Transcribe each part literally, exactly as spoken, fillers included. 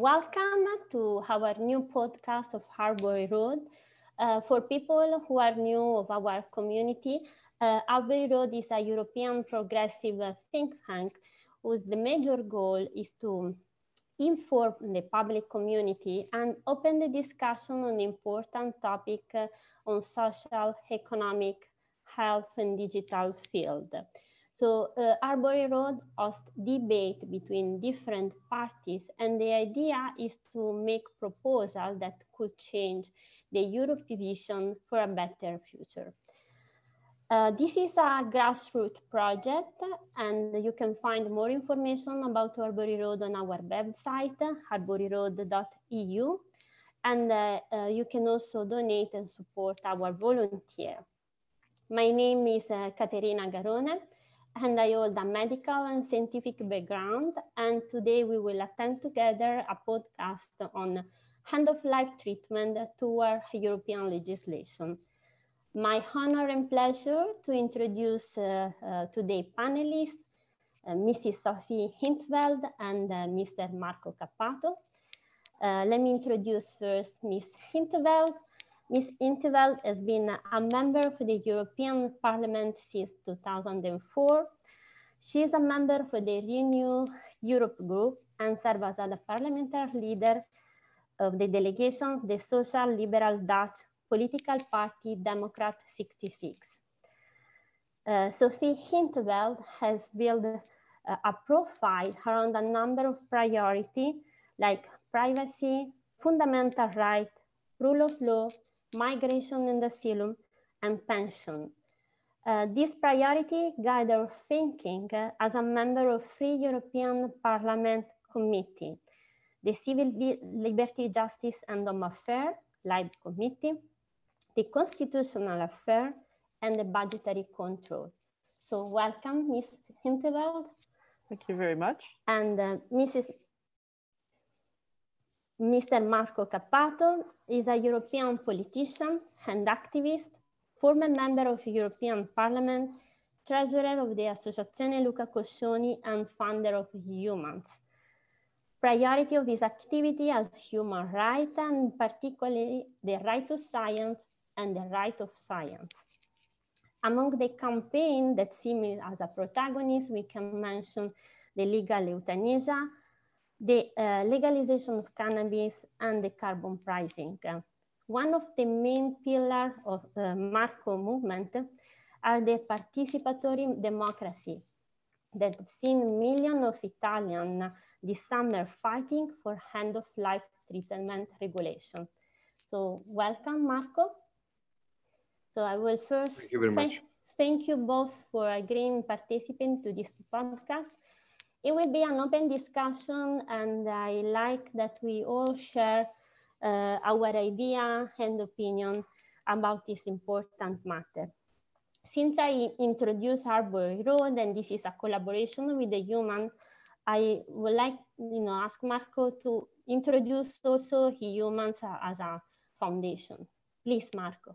welcome to our new podcast of Harbor Road. Uh, for people who are new of our community, uh, Arbori Road is a European progressive think tank whose the major goal is to inform the public community and open the discussion on important topic uh, on social, economic, health and digital field. So uh, Arbori Road hosts debate between different parties, and the idea is to make proposals that could change the European vision for a better future. Uh, this is a grassroots project, and you can find more information about Arbori Road on our website, arbori road dot e u, and uh, uh, you can also donate and support our volunteer. My name is uh, Caterina Garone, and I hold a medical and scientific background, and today we will attend together a podcast on end-of-life treatment toward European legislation. My honor and pleasure to introduce uh, uh, today's panelists, uh, Missus Sophie in 't Veld and uh, Mister Marco Cappato. Uh, let me introduce first Miz in 't Veld. Miz in 't Veld has been a member of the European Parliament since two thousand four. She is a member for the Renew Europe group and serves as a parliamentary leader of the delegation of the Social Liberal Dutch political party Democrat sixty-six. Uh, Sophie in 't Veld has built uh, a profile around a number of priorities like privacy, fundamental rights, rule of law, migration and asylum, and pension. Uh, this priority guides our thinking uh, as a member of Free European Parliament Committee, the Civil Li- Liberty, Justice and Home Affairs, L I B Committee, the Constitutional Affairs, and the Budgetary Control. So welcome, Miz in 't Veld. Thank you very much. And uh, Missus Mister Marco Cappato is a European politician and activist, former member of the European Parliament, treasurer of the Associazione Luca Coscioni and founder of Humans. Priority of his activity as human rights and particularly the right to science and the right of science. Among the campaign that see me as a protagonist, we can mention the legal euthanasia, the uh, legalization of cannabis and the carbon pricing. Uh, one of the main pillars of the uh, Marco movement are the participatory democracy that seen millions of Italians this summer fighting for end-of-life treatment regulation. So welcome, Marco. So I will first thank you, very much. thank you both for agreeing participating to this podcast. It will be an open discussion, and I like that we all share uh, our idea and opinion about this important matter. Since I introduced Arbori Road, and this is a collaboration with the Humans, I would like, you know, ask Marco to introduce also Humans as a foundation. Please, Marco.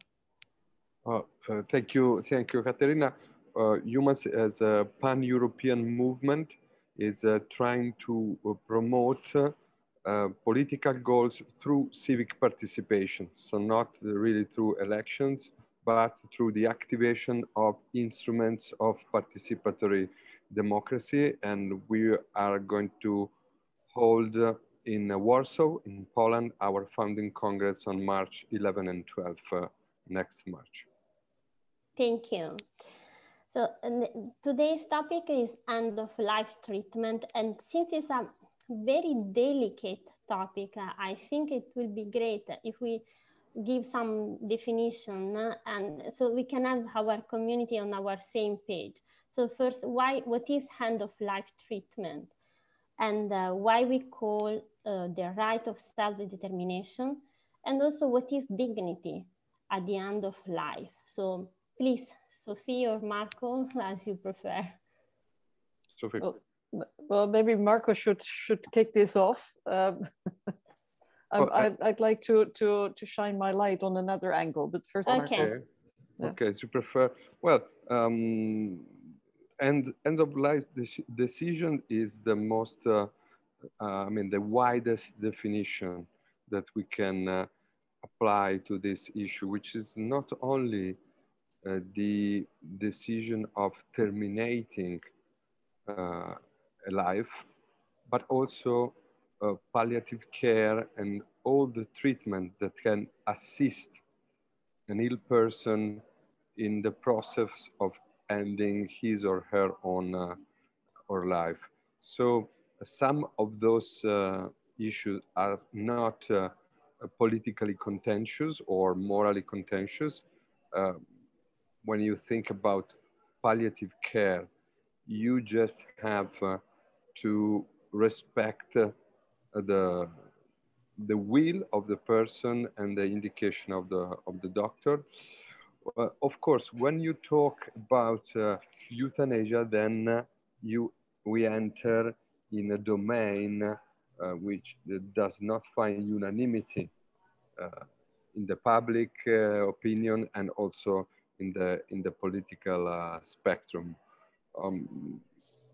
Uh, uh, thank you, thank you, Caterina. Uh, Humans as a pan-European movement is uh, trying to uh, promote uh, uh, political goals through civic participation. So not really through elections, but through the activation of instruments of participatory democracy. And we are going to hold uh, in uh, Warsaw, in Poland, our founding congress on March eleventh and twelfth, uh, next March. Thank you. So today's topic is end-of-life treatment, and since it's a very delicate topic, I think it will be great if we give some definition, and so we can have our community on our same page. So first, why? What is end-of-life treatment, and uh, why we call uh, the right of self-determination, and also what is dignity at the end of life? So please, Sophie or Marco, as you prefer. Sophie. Well, well maybe Marco should should kick this off. Um, well, I, I, I'd like to to to shine my light on another angle, but first. Okay. Marco. Okay. Yeah. Okay. So you prefer. Well, um, and end of life decision is the most uh, uh, I mean, the widest definition that we can uh, apply to this issue, which is not only uh, the decision of terminating uh, a life, but also uh, palliative care and all the treatment that can assist an ill person in the process of ending his or her own uh, or life. So uh, some of those uh, issues are not uh, politically contentious or morally contentious. Uh, when you think about palliative care, you just have uh, to respect uh, the the will of the person and the indication of the of the doctor. Uh, of course, when you talk about uh, euthanasia, then uh, you we enter in a domain Uh, which does not find unanimity uh, in the public uh, opinion and also in the in the political uh, spectrum. Um,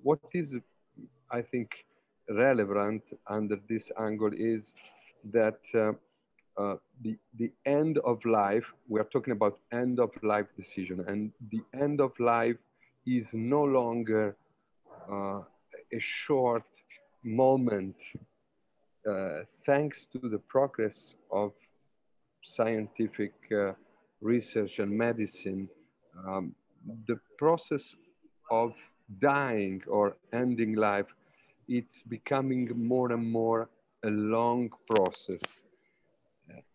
what is, I think, relevant under this angle is that uh, uh, the the end of life. We are talking about end of life decision, and the end of life is no longer uh, a short moment. Uh, thanks to the progress of scientific uh, research and medicine, um, the process of dying or ending life, it's becoming more and more a long process.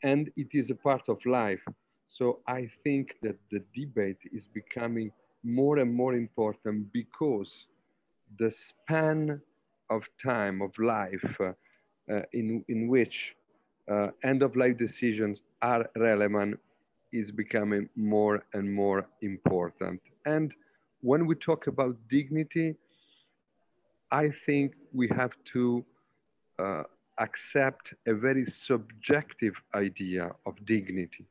And it is a part of life. So I think that the debate is becoming more and more important because the span of time, of life, uh, Uh, in, in which uh, end-of-life decisions are relevant is becoming more and more important. And when we talk about dignity, I think we have to uh, accept a very subjective idea of dignity.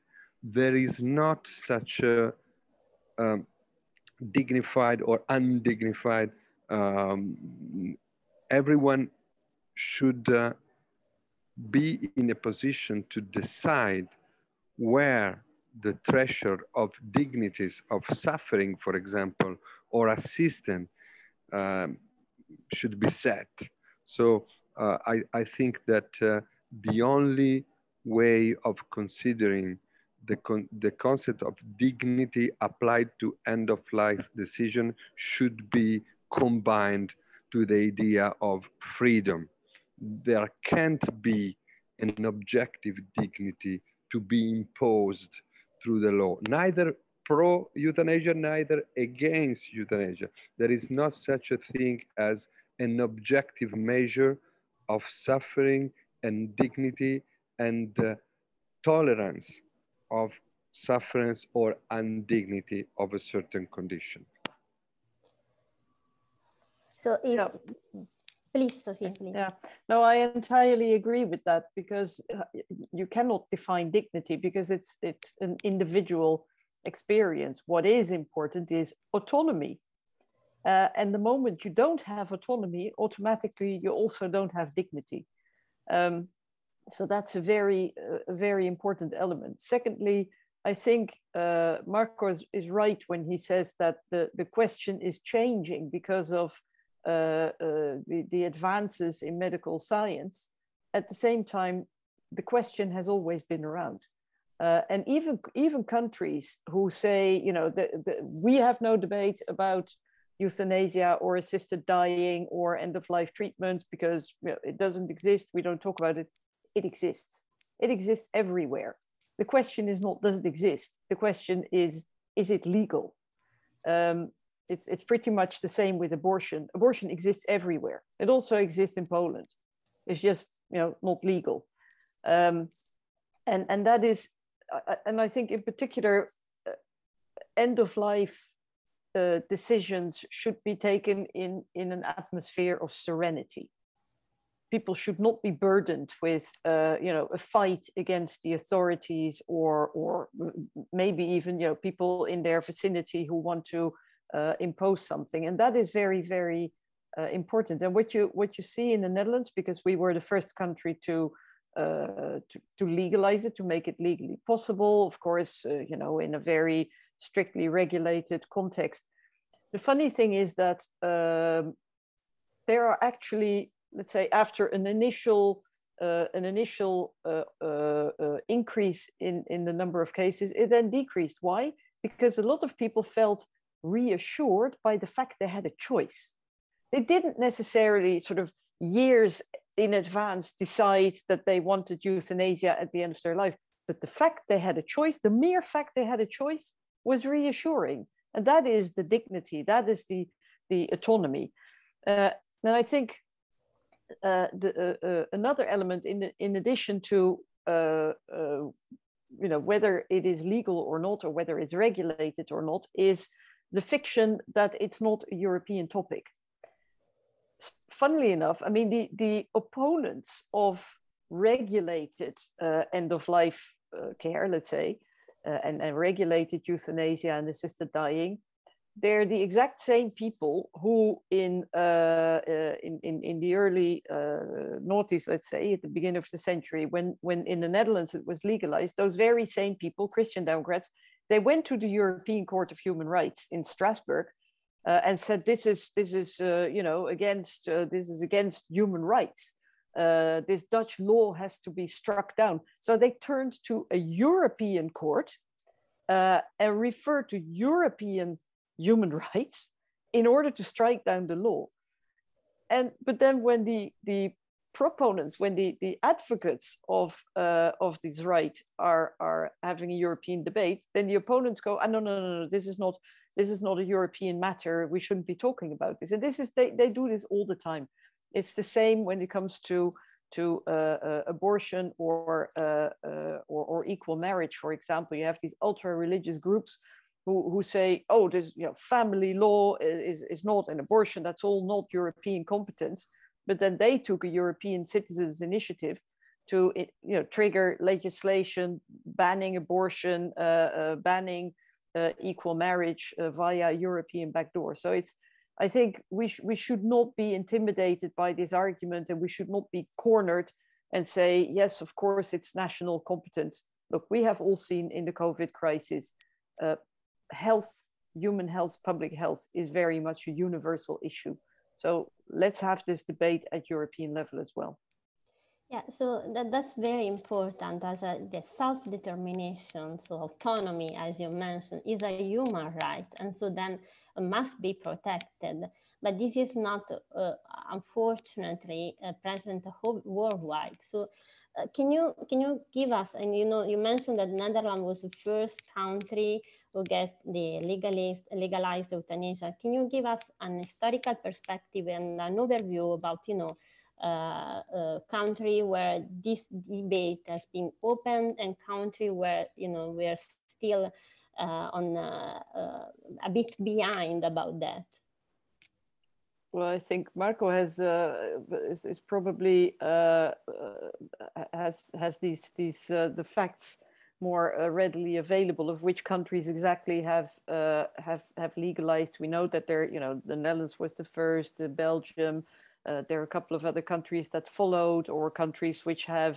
There is not such a um, dignified or undignified. Um, everyone should uh, be in a position to decide where the threshold of dignities of suffering, for example, or assistance um, should be set. So uh, I, I think that uh, the only way of considering the, con the concept of dignity applied to end-of-life decision should be combined to the idea of freedom. There can't be an objective dignity to be imposed through the law, neither pro-euthanasia, neither against euthanasia. There is not such a thing as an objective measure of suffering and dignity and uh, tolerance of suffering or undignity of a certain condition. So if... No. Please, Sophie, please. Yeah, no, I entirely agree with that, because you cannot define dignity because it's it's an individual experience. What is important is autonomy. Uh, and the moment you don't have autonomy, automatically you also don't have dignity. Um, so that's a very, uh, very important element. Secondly, I think uh, Marco is, is right when he says that the, the question is changing because of Uh, uh, the, the advances in medical science. At the same time, the question has always been around. Uh, and even, even countries who say, you know, the, the, we have no debate about euthanasia or assisted dying or end-of-life treatments because, you know, it doesn't exist, we don't talk about it. It exists. It exists everywhere. The question is not, does it exist? The question is, is it legal? Um, It's, it's pretty much the same with abortion. Abortion exists everywhere. It also exists in Poland. It's just, you know, not legal. Um, and, and that is, and I think in particular, uh, end-of-life uh, decisions should be taken in, in an atmosphere of serenity. People should not be burdened with, uh, you know, a fight against the authorities or, or maybe even, you know, people in their vicinity who want to Uh, impose something. And that is very, very uh, important. And what you what you see in the Netherlands, because we were the first country to uh, to, to legalize it, to make it legally possible, of course, uh, you know, in a very strictly regulated context. The funny thing is that um, there are actually, let's say, after an initial uh, an initial uh, uh, uh, increase in in the number of cases, it then decreased. Why? Because a lot of people felt reassured by the fact they had a choice. They didn't necessarily sort of years in advance decide that they wanted euthanasia at the end of their life, but the fact they had a choice, the mere fact they had a choice, was reassuring. And that is the dignity, that is the, the autonomy. Uh, and I think uh, the, uh, uh, another element in, the, in addition to uh, uh, you know, whether it is legal or not, or whether it's regulated or not, is the fiction that it's not a European topic. Funnily enough, I mean, the, the opponents of regulated uh, end-of-life uh, care, let's say, Uh, and, and regulated euthanasia and assisted dying, they're the exact same people who in, uh, uh, in, in, in the early uh, noughties, let's say, at the beginning of the century, when, when in the Netherlands it was legalized, those very same people, Christian Democrats, they went to the European Court of Human Rights in Strasbourg uh, and said, this is, this is uh, you know, against, uh, this is against human rights. Uh, this Dutch law has to be struck down. So they turned to a European court uh, and referred to European human rights in order to strike down the law. And but then when the the proponents, when the the advocates of uh, of this right are are having a European debate, then the opponents go, oh, no, no, no, no, this is not this is not a European matter. We shouldn't be talking about this. And this is they they do this all the time. It's the same when it comes to to uh, uh, abortion or, uh, uh, or or equal marriage, for example. You have these ultra-religious groups who who say, "Oh, this you know, family law is is not an abortion. That's all not European competence." But then they took a European citizens' initiative to you know trigger legislation banning abortion, uh, uh, banning uh, equal marriage uh, via European backdoor. So it's. I think we, sh we should not be intimidated by this argument, and we should not be cornered and say, yes, of course, it's national competence. Look, we have all seen in the COVID crisis, uh, health, human health, public health is very much a universal issue. So let's have this debate at European level as well. Yeah, so that, that's very important, as a, the self-determination, so autonomy, as you mentioned, is a human right, and so then must be protected. But this is not, uh, unfortunately, uh, present worldwide. So, uh, can you can you give us? And you know, you mentioned that Netherlands was the first country who get the legalized legalized euthanasia. Can you give us an historical perspective and an overview about you know? Uh, uh, country where this debate has been opened, and country where you know we are still uh, on uh, uh, a bit behind about that? Well, I think Marco has uh, is, is probably uh, uh, has has these these uh, the facts more uh, readily available of which countries exactly have uh, have have legalized. We know that there you know the Netherlands was the first, uh, Belgium. Uh, there are a couple of other countries that followed, or countries which have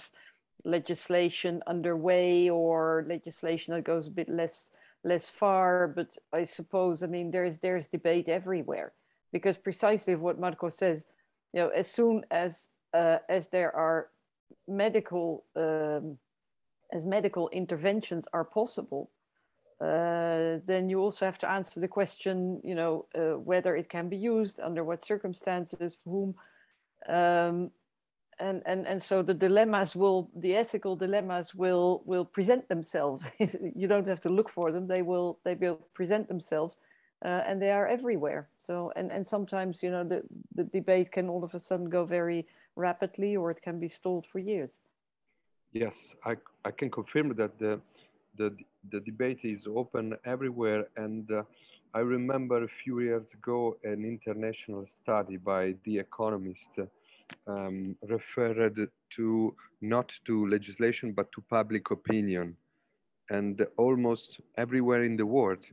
legislation underway, or legislation that goes a bit less less far. But I suppose, I mean, there's there's debate everywhere, because precisely what Marco says, you know, as soon as uh, as there are medical um, as medical interventions are possible, uh, then you also have to answer the question, you know, uh, whether it can be used, under what circumstances, for whom, um, and and and so the dilemmas will, the ethical dilemmas will will present themselves. You don't have to look for them; they will they will present themselves, uh, and they are everywhere. So and and sometimes you know the the debate can all of a sudden go very rapidly, or it can be stalled for years. Yes, I I can confirm that the. The, the debate is open everywhere, and uh, I remember a few years ago an international study by The Economist um, referred to not to legislation but to public opinion, and almost everywhere in the world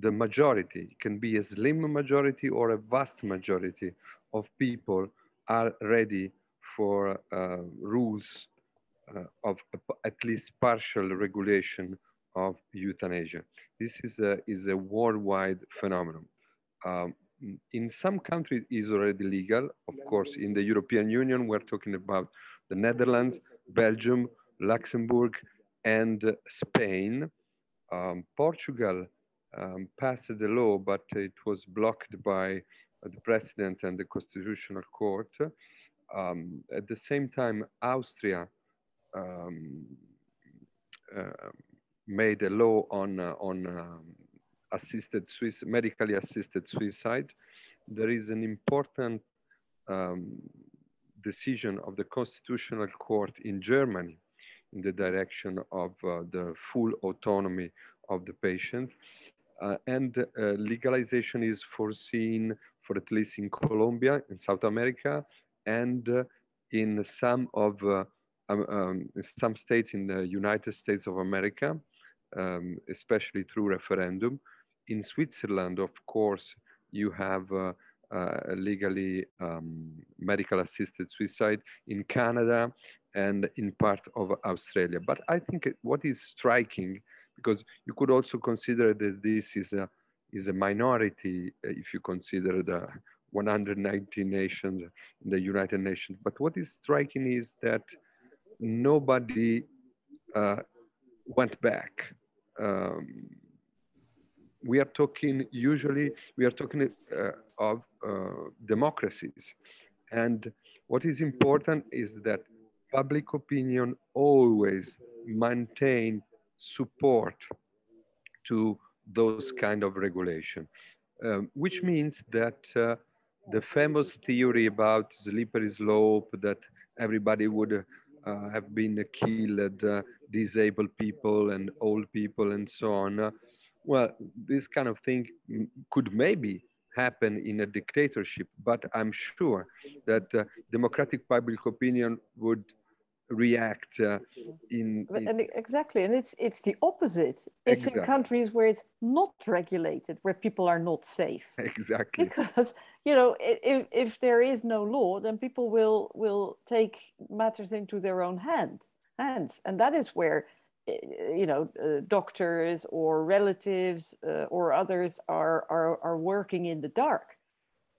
the majority, it can be a slim majority or a vast majority of people, are ready for uh, rules uh, of at least partial regulation of euthanasia. This is a, is a worldwide phenomenon. Um, in some countries it is already legal, of course. In the European Union, we're talking about the Netherlands, Belgium, Luxembourg, and uh, Spain. Um, Portugal um, passed the law, but it was blocked by uh, the president and the Constitutional Court. Um, at the same time, Austria um, uh, made a law on, uh, on um, assisted suicide, medically assisted suicide. There is an important um, decision of the Constitutional Court in Germany in the direction of uh, the full autonomy of the patient. Uh, and uh, legalization is foreseen for at least in Colombia, in South America, and uh, in some of uh, um, um, some states in the United States of America, um, especially through referendum. In Switzerland, of course, you have uh, uh, legally um, medical assisted suicide, in Canada, and in part of Australia. But I think what is striking, because you could also consider that this is a, is a minority if you consider the one hundred ninety nations, the United Nations. But what is striking is that nobody uh, went back. Um, we are talking, usually, we are talking uh, of uh, democracies. And what is important is that public opinion always maintain support to those kind of regulation, um, which means that uh, the famous theory about slippery slope, that everybody would uh, have been killed, uh, disabled people and old people and so on. Uh, well, this kind of thing could maybe happen in a dictatorship, but I'm sure that uh, democratic public opinion would react uh, in, in and exactly, and it's it's the opposite. It's exactly. In countries where it's not regulated, where people are not safe. Exactly, because you know, if if there is no law, then people will will take matters into their own hand hands, and that is where you know uh, doctors or relatives uh, or others are are are working in the dark.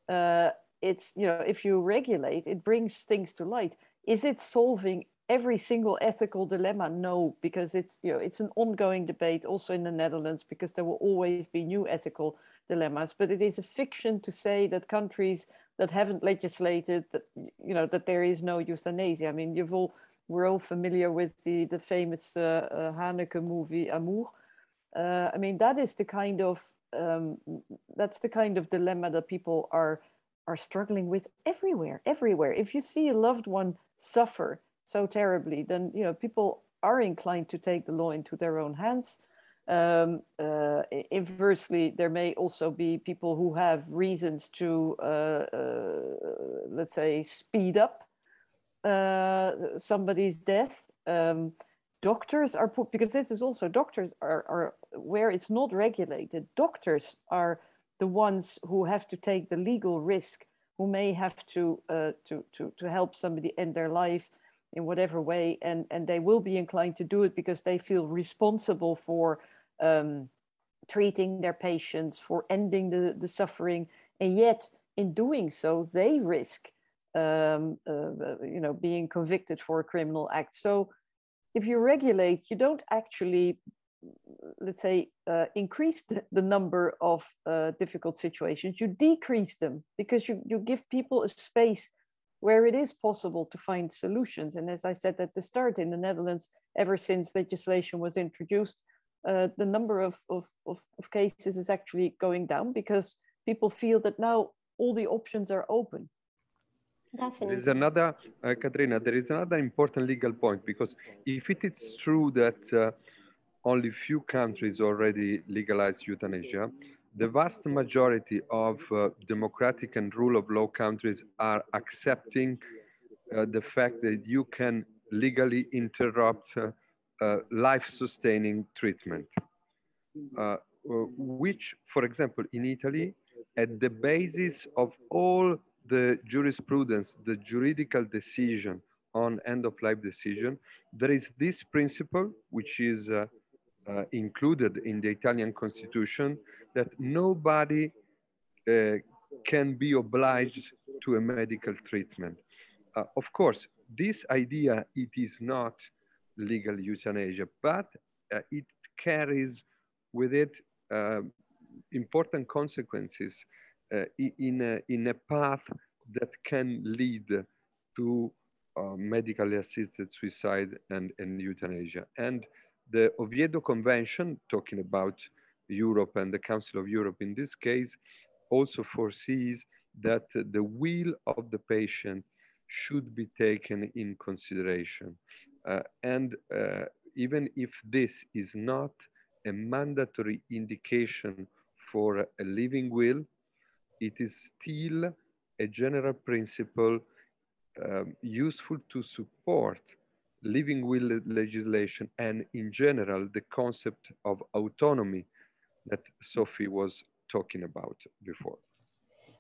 Uh, it's you know, if you regulate, it brings things to light. Is it solving every single ethical dilemma? No, because it's, you know, it's an ongoing debate also in the Netherlands, because there will always be new ethical dilemmas. But it is a fiction to say that countries that haven't legislated, that, you know, that there is no euthanasia. I mean, you've all, we're all familiar with the, the famous uh, uh, Haneke movie, Amour. Uh, I mean, that is the kind of, um, that's the kind of dilemma that people are, are struggling with everywhere, everywhere. If you see a loved one suffer so terribly, then you know people are inclined to take the law into their own hands. Um, uh, inversely, there may also be people who have reasons to, uh, uh, let's say, speed up uh, somebody's death. Um, doctors are, put, because this is also doctors are, are where it's not regulated. Doctors are the ones who have to take the legal risk, who may have to, uh, to, to, to help somebody end their life in whatever way. And, and they will be inclined to do it because they feel responsible for um, treating their patients, for ending the, the suffering. And yet in doing so, they risk um, uh, you know, being convicted for a criminal act. So if you regulate, you don't actually, let's say, uh, increase the number of uh, difficult situations, you decrease them, because you, you give people a space where it is possible to find solutions. And as I said at the start, in the Netherlands, ever since legislation was introduced, uh, the number of, of, of, of cases is actually going down, because people feel that now all the options are open. Definitely. There is another, uh, Caterina, there is another important legal point, because if it is true that uh, only few countries already legalize euthanasia, the vast majority of uh, democratic and rule of law countries are accepting uh, the fact that you can legally interrupt uh, uh, life-sustaining treatment. Uh, uh, which, for example, in Italy, at the basis of all the jurisprudence, the juridical decision on end-of-life decision, there is this principle, which is uh, uh, included in the Italian constitution, that nobody uh, can be obliged to a medical treatment. Uh, of course, this idea, it is not legal euthanasia, but uh, it carries with it uh, important consequences uh, in, a, in a path that can lead to uh, medically assisted suicide and, and euthanasia. And the Oviedo Convention, talking about Europe and the Council of Europe in this case, also foresees that the will of the patient should be taken in consideration. Uh, and uh, even if this is not a mandatory indication for a living will, it is still a general principle um, useful to support living will legislation and, in general, the concept of autonomy that Sophie was talking about before.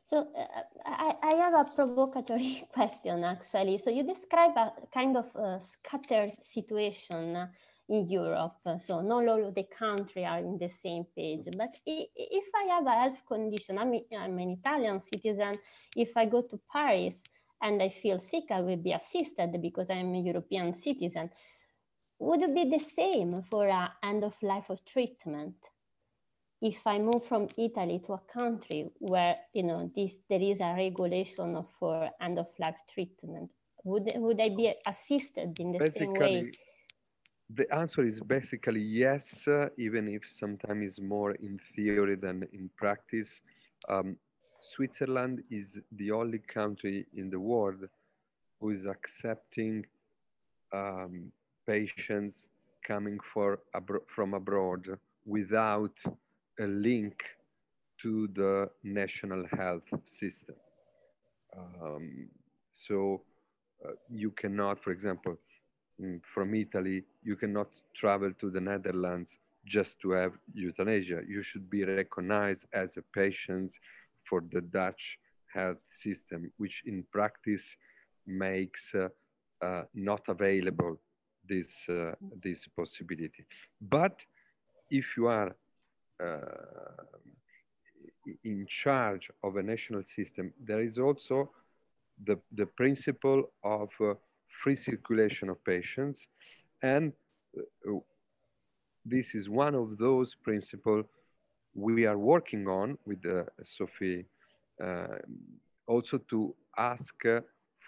So uh, I, I have a provocatory question, actually. So you describe a kind of uh, scattered situation in Europe. So not all of the countries are in the same page. But if I have a health condition, I'm, I'm an Italian citizen, if I go to Paris and I feel sick, I will be assisted because I'm a European citizen. Would it be the same for an end-of-life of treatment? If I move from Italy to a country where, you know, this, there is a regulation for end-of-life treatment, would, would I be assisted in the basically, same way? The answer is basically yes, uh, even if sometimes it's more in theory than in practice. Um, Switzerland is the only country in the world who is accepting um, patients coming for abro- from abroad without a link to the national health system. Um, so uh, you cannot, for example, from Italy, you cannot travel to the Netherlands just to have euthanasia. You should be recognized as a patient for the Dutch health system, which in practice makes uh, uh, not available this, uh, this possibility. But if you are Uh, in charge of a national system, there is also the, the principle of uh, free circulation of patients. And uh, this is one of those principles we are working on with uh, Sophie, uh, also to ask uh,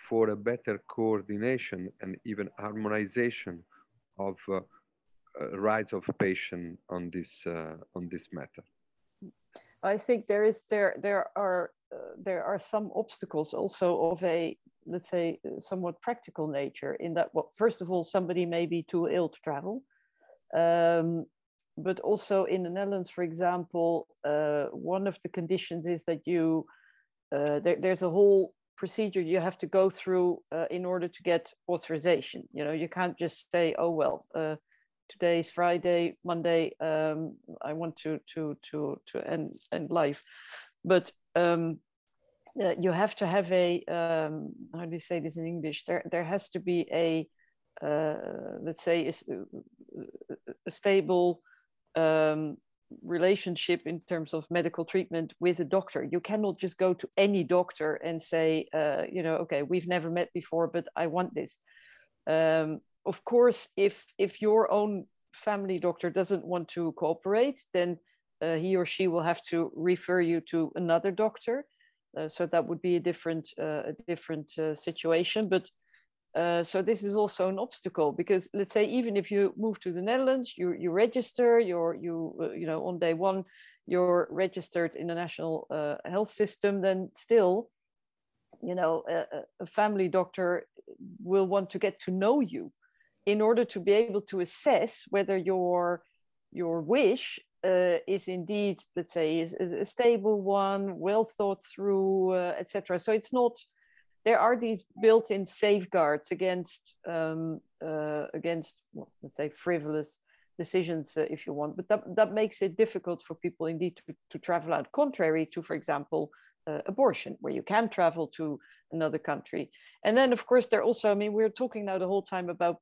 for a better coordination and even harmonization of uh, Uh, rights of patient on this uh, on this matter. I think there is there there are uh, there are some obstacles also of a, let's say, somewhat practical nature, in that, well, first of all, somebody may be too ill to travel, um, but also in the Netherlands, for example, uh, one of the conditions is that you uh, there, there's a whole procedure you have to go through uh, in order to get authorization. You know, you can't just say, oh well, Uh, today is Friday, Monday, um, I want to to to to end end life, but um, uh, you have to have a um, how do you say this in English? There there has to be a uh, let's say a, a stable um, relationship in terms of medical treatment with a doctor. You cannot just go to any doctor and say, uh, you know, okay, we've never met before, but I want this. Um, Of course, if if your own family doctor doesn't want to cooperate, then uh, he or she will have to refer you to another doctor. Uh, so that would be a different uh, a different uh, situation. But uh, so this is also an obstacle, because let's say even if you move to the Netherlands, you you register, you're you uh, you know on day one you're registered in the national uh, health system, then still, you know, a, a family doctor will want to get to know you in order to be able to assess whether your your wish uh, is indeed, let's say, is, is a stable one, well thought through, uh, et cetera. So it's not. There are these built-in safeguards against um, uh, against, well, let's say, frivolous decisions, uh, if you want, but that, that makes it difficult for people indeed to, to travel out, contrary to, for example, uh, abortion, where you can travel to another country. And then, of course, there also, I mean, we're talking now the whole time about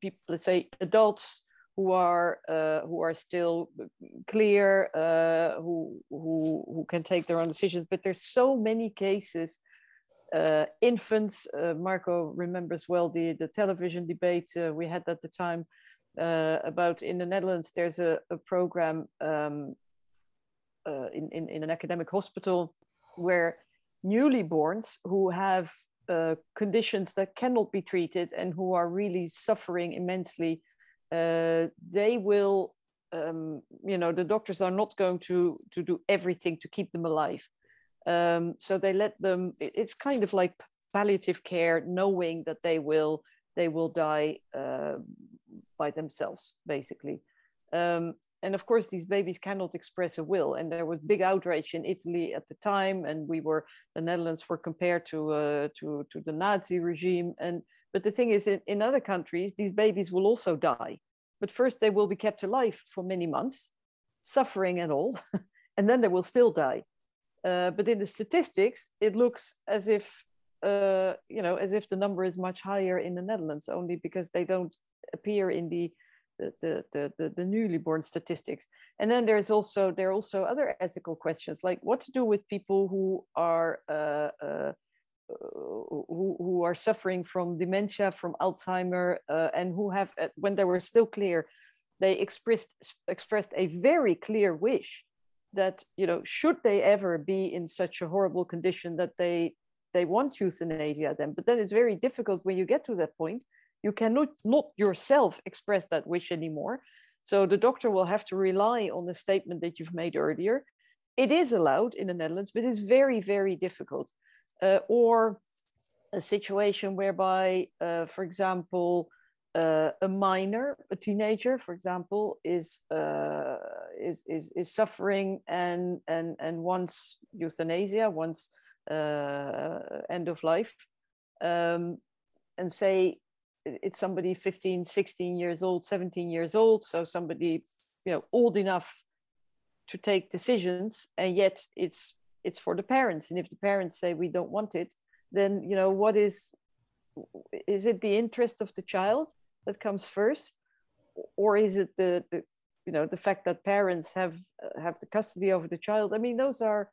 people, let's say, adults who are uh, who are still clear, uh, who, who, who can take their own decisions. But there's so many cases, uh, infants, uh, Marco remembers well the, the television debate uh, we had at the time, Uh, about in the Netherlands, there's a, a program um, uh, in, in, in an academic hospital where newborns who have uh, conditions that cannot be treated and who are really suffering immensely, uh, they will, um, you know, the doctors are not going to, to do everything to keep them alive. Um, so they let them, it's kind of like palliative care, knowing that they will, they will die uh, by themselves, basically. Um, and of course, these babies cannot express a will. And there was big outrage in Italy at the time. And we were, the Netherlands were compared to, uh, to, to the Nazi regime. And, but the thing is, in, in other countries, these babies will also die. But first, they will be kept alive for many months, suffering and all, and then they will still die. Uh, but in the statistics, it looks as if Uh, you know, as if the number is much higher in the Netherlands, only because they don't appear in the the the the, the, the newly born statistics. And then there's also there are also other ethical questions, like what to do with people who are uh, uh, who who are suffering from dementia, from Alzheimer, uh, and who have, when they were still clear, they expressed expressed a very clear wish that, you know, should they ever be in such a horrible condition that they they want euthanasia then. But then it's very difficult when you get to that point. You cannot not yourself express that wish anymore. So the doctor will have to rely on the statement that you've made earlier. It is allowed in the Netherlands, but it's very, very difficult. Uh, or a situation whereby, uh, for example, uh, a minor, a teenager, for example, is uh, is, is is suffering and and and wants euthanasia, wants Uh, end of life, um, and say it's somebody fifteen, sixteen years old, seventeen years old, so somebody, you know, old enough to take decisions, and yet it's it's for the parents. And if the parents say we don't want it, then, you know, what is is it the interest of the child that comes first, or is it the, the you know the fact that parents have uh, have the custody of the child? I mean, those are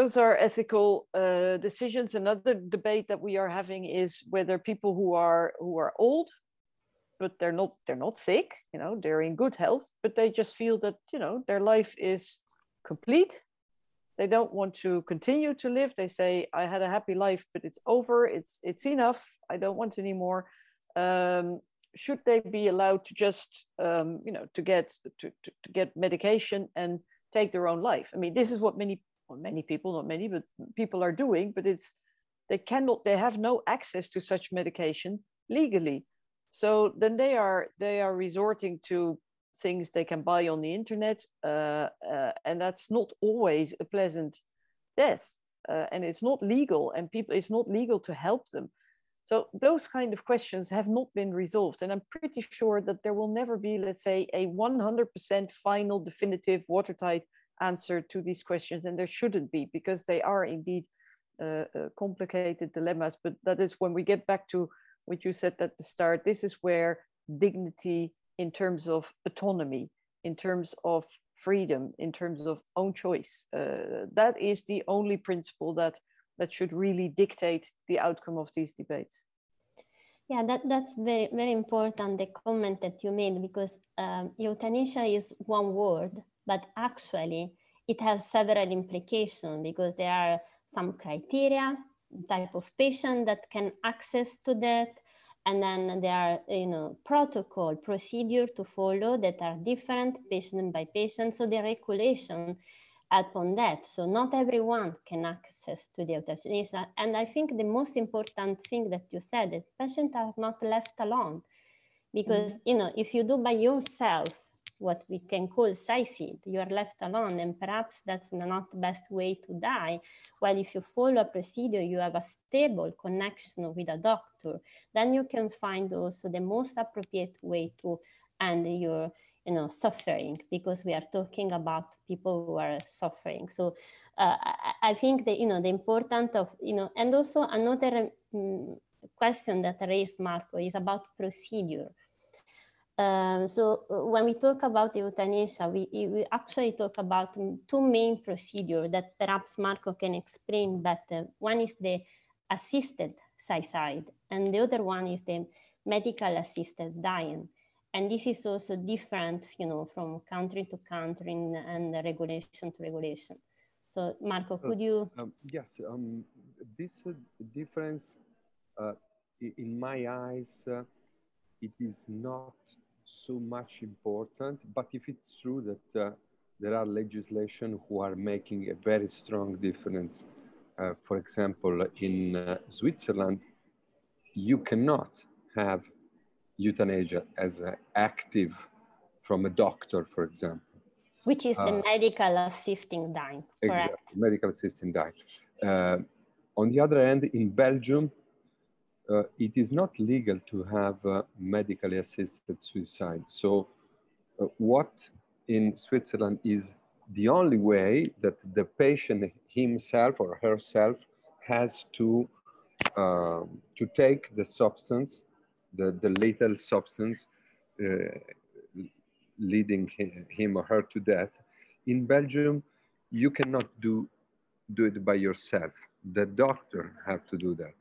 Those are ethical uh, decisions. Another debate that we are having is whether people who are who are old, but they're not they're not sick, you know, they're in good health, but they just feel that, you know, their life is complete. They don't want to continue to live. They say, I had a happy life, but it's over. It's it's enough. I don't want any more. Um, should they be allowed to just um, you know to get to, to, to get medication and take their own life? I mean, this is what many. Many people, not many, but people are doing, but it's, they cannot, they have no access to such medication legally. So then they are, they are resorting to things they can buy on the internet. Uh, uh, and that's not always a pleasant death. Uh, and it's not legal, and people, it's not legal to help them. So those kind of questions have not been resolved. And I'm pretty sure that there will never be, let's say, a one hundred percent final, definitive, watertight answer to these questions, and there shouldn't be, because they are indeed uh, uh, complicated dilemmas. But that is when we get back to what you said at the start, this is where dignity in terms of autonomy, in terms of freedom, in terms of own choice, uh, that is the only principle that that should really dictate the outcome of these debates. Yeah, that, that's very, very important, the comment that you made, because um, euthanasia is one word, but actually it has several implications, because there are some criteria, type of patient that can access to that. And then there are, you know, protocol, procedure to follow that are different patient by patient. So the regulation upon that. So not everyone can access to the euthanasia. And I think the most important thing that you said is patients are not left alone, because, mm-hmm. you know, if you do by yourself, what we can call suicide, you are left alone, and perhaps that's not the best way to die. While if you follow a procedure, you have a stable connection with a doctor, then you can find also the most appropriate way to and your, you know, suffering, because we are talking about people who are suffering. So uh, I, I think that, you know, the importance of, you know, and also another um, question that I raised, Marco, is about procedure. Um, so when we talk about euthanasia, we, we actually talk about two main procedures that perhaps Marco can explain better. One is the assisted suicide, and the other one is the medical assisted dying. And this is also different, you know, from country to country and regulation to regulation. So Marco, could you? Uh, um, yes, um, this uh, difference, uh, in my eyes, uh, it is not so much important, but if it's true that uh, there are legislation who are making a very strong difference. Uh, for example, in uh, Switzerland, you cannot have euthanasia as an active from a doctor, for example. Which is uh, the medical assisting dying, correct? Exactly, medical assisting dying. Uh, on the other hand, in Belgium, uh, it is not legal to have uh, medically assisted suicide. So uh, what in Switzerland is the only way that the patient himself or herself has to, uh, to take the substance, the, the lethal substance uh, leading him or her to death. In Belgium, you cannot do, do it by yourself. The doctor has to do that.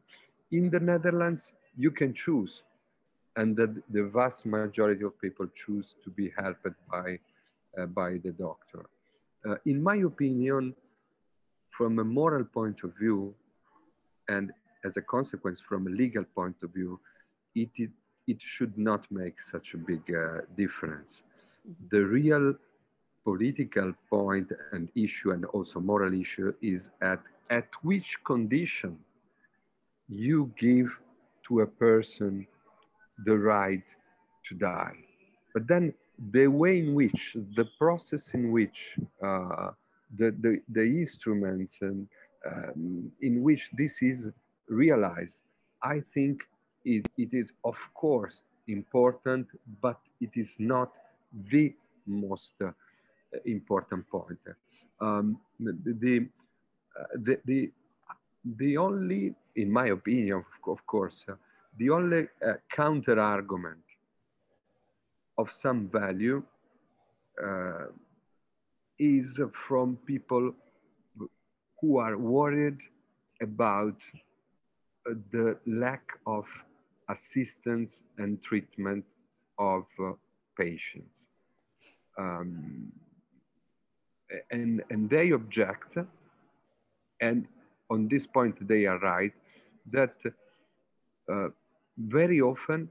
In the Netherlands, you can choose. And the, the vast majority of people choose to be helped by, uh, by the doctor. Uh, in my opinion, from a moral point of view, and as a consequence from a legal point of view, it, it, it should not make such a big uh, difference. The real political point and issue, and also moral issue, is at, at which condition you give to a person the right to die. But then the way in which, the process in which, uh, the, the, the instruments and, um, in which this is realized, I think It, it is, of course, important, but it is not the most uh, important point. Um, the, uh, the, the, the only, in my opinion, of course, uh, the only uh, counter-argument of some value uh, is from people who are worried about uh, the lack of assistance and treatment of uh, patients. Um, and, and they object, and on this point they are right, that uh, very often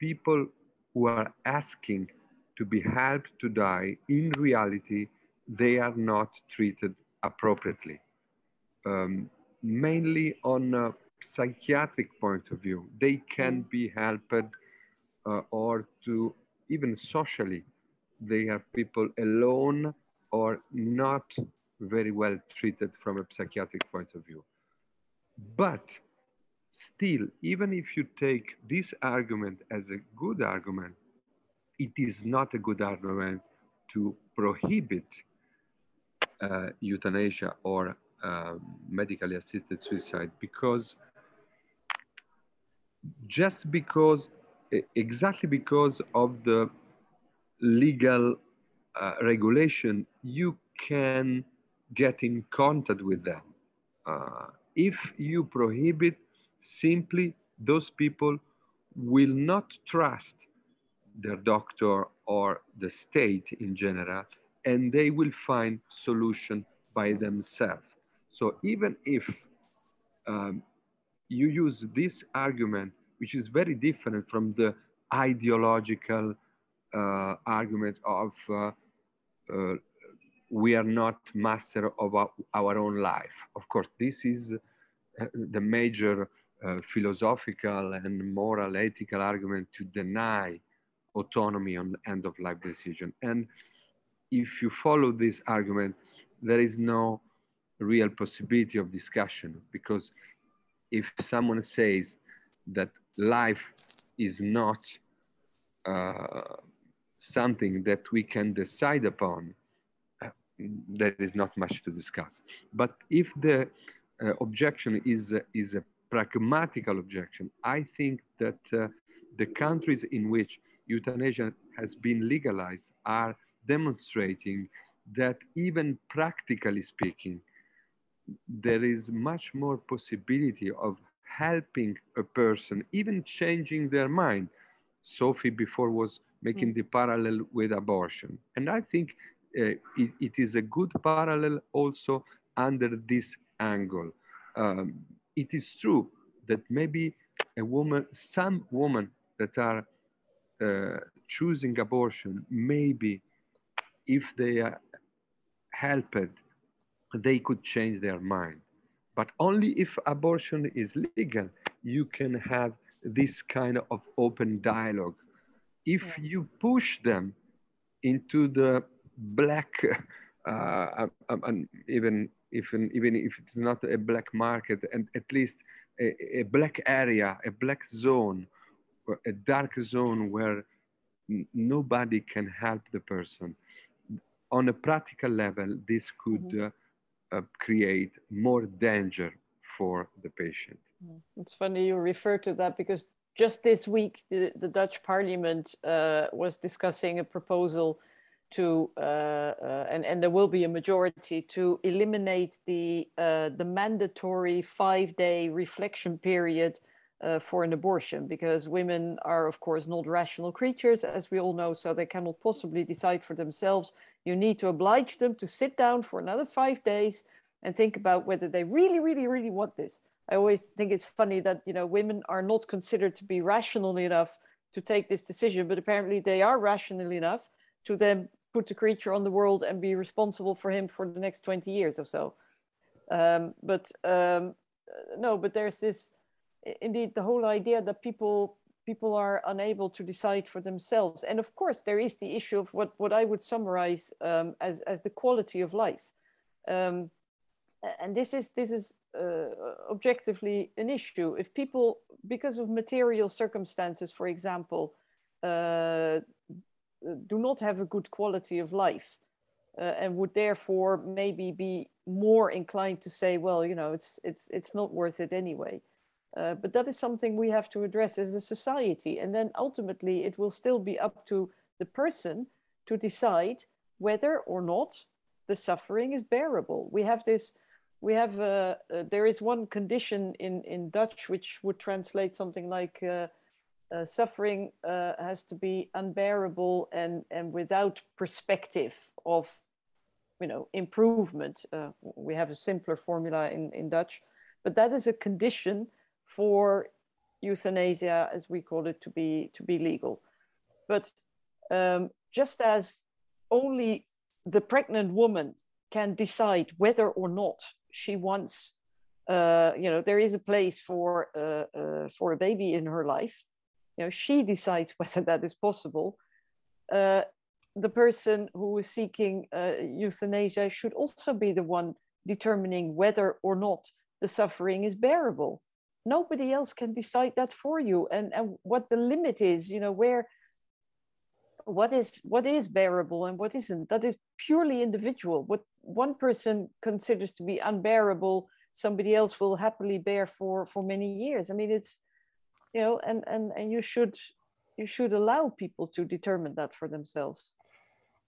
people who are asking to be helped to die, in reality, they are not treated appropriately. Um, mainly on uh, psychiatric point of view, they can be helped, uh, or to even socially, they are people alone or not very well treated from a psychiatric point of view. But still, even if you take this argument as a good argument, it is not a good argument to prohibit uh, euthanasia or uh, medically assisted suicide, because just because, exactly because of the legal uh, regulation, you can get in contact with them. Uh, if you prohibit, simply those people will not trust their doctor or the state in general, and they will find solution by themselves. So even if um, you use this argument, which is very different from the ideological uh, argument of uh, uh, we are not master of our, our own life. Of course, this is uh, the major uh, philosophical and moral ethical argument to deny autonomy on end-of-life decision. And if you follow this argument, there is no real possibility of discussion, because if someone says that life is not uh, something that we can decide upon, uh, there is not much to discuss. But if the uh, objection is, uh, is a pragmatical objection, I think that uh, the countries in which euthanasia has been legalized are demonstrating that even practically speaking, there is much more possibility of helping a person, even changing their mind. Sophie before was making the parallel with abortion. And I think uh, it, it is a good parallel also under this angle. Um, it is true that maybe a woman, some women that are uh, choosing abortion, maybe if they are helped, they could change their mind. But only if abortion is legal, you can have this kind of open dialogue. If yeah. you push them into the black, uh, and even, even, even if it's not a black market, and at least a, a black area, a black zone, a dark zone where nobody can help the person, on a practical level, this could mm-hmm. uh, Uh, create more danger for the patient. It's funny you refer to that, because just this week the, the Dutch Parliament uh, was discussing a proposal to, uh, uh, and, and there will be a majority, to eliminate the, uh, the mandatory five-day reflection period uh, for an abortion, because women are of course not rational creatures, as we all know, so they cannot possibly decide for themselves. You need to oblige them to sit down for another five days and think about whether they really, really, really want this. I always think it's funny that, you know, women are not considered to be rational enough to take this decision, but apparently they are rational enough to then put the creature on the world and be responsible for him for the next twenty years or so. Um, but um, no, but there's this, indeed, the whole idea that people people are unable to decide for themselves. And of course, there is the issue of what, what I would summarize um, as, as the quality of life. Um, and this is, this is uh, objectively an issue. If people, because of material circumstances, for example, uh, do not have a good quality of life uh, and would therefore maybe be more inclined to say, well, you know, it's, it's, it's not worth it anyway. Uh, but that is something we have to address as a society. And then ultimately, it will still be up to the person to decide whether or not the suffering is bearable. We have this, we have, uh, uh, there is one condition in, in Dutch, which would translate something like uh, uh, suffering uh, has to be unbearable and, and without perspective of, you know, improvement. Uh, we have a simpler formula in, in Dutch, but that is a condition for euthanasia, as we call it, to be to be legal. But um, just as only the pregnant woman can decide whether or not she wants, uh, you know, there is a place for uh, uh, for a baby in her life. You know, she decides whether that is possible. Uh, the person who is seeking uh, euthanasia should also be the one determining whether or not the suffering is bearable. Nobody else can decide that for you, and, and what the limit is, you know, where, what is, what is bearable and what isn't, that is purely individual. What one person considers to be unbearable, somebody else will happily bear for, for many years. I mean, it's, you know, and, and, and you should, you should allow people to determine that for themselves.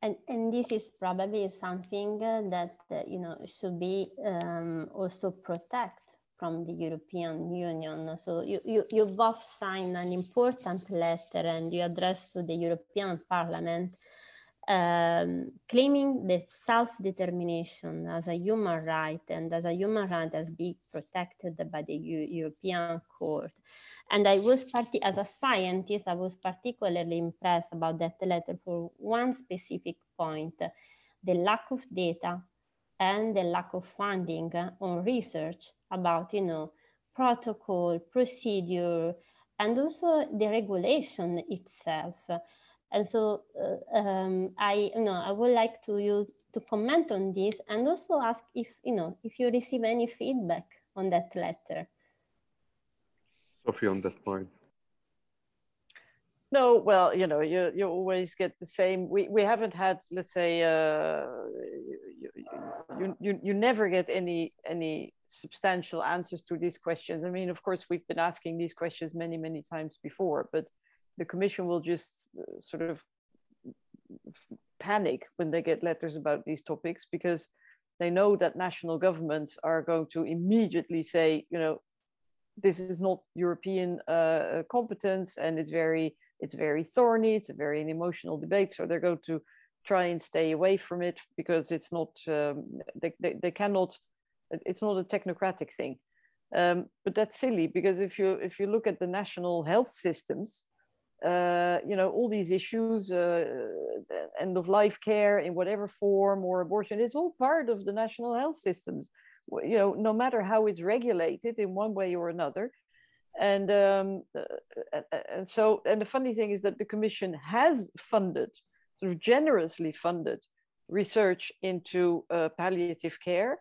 And, and this is probably something that, you know, should be um, also protected from the European Union. So you, you, you both signed an important letter and you addressed to the European Parliament um, claiming that self-determination as a human right and as a human right has been protected by the U European Court. And I was, parti as a scientist, I was particularly impressed about that letter for one specific point, the lack of data and the lack of funding on research about, you know, protocol, procedure, and also the regulation itself. And so uh, um, I, you know, I would like to you to comment on this and also ask if, you know, if you receive any feedback on that letter. Sophie, on that point. No, well, you know, you, you always get the same. We, we haven't had, let's say, uh, you, you, you, you never get any any substantial answers to these questions. I mean, of course, we've been asking these questions many, many times before, but the Commission will just sort of panic when they get letters about these topics, because they know that national governments are going to immediately say, you know, this is not European uh, competence, and it's very, it's very thorny, it's a very an emotional debate. So they're going to try and stay away from it, because it's not, um, they, they, they cannot, it's not a technocratic thing. Um, but that's silly, because if you, if you look at the national health systems, uh, you know, all these issues, uh, end of life care in whatever form, or abortion, it's all part of the national health systems. You know, no matter how it's regulated in one way or another. And um, and so, and the funny thing is that the Commission has funded, sort of generously funded, research into uh, palliative care,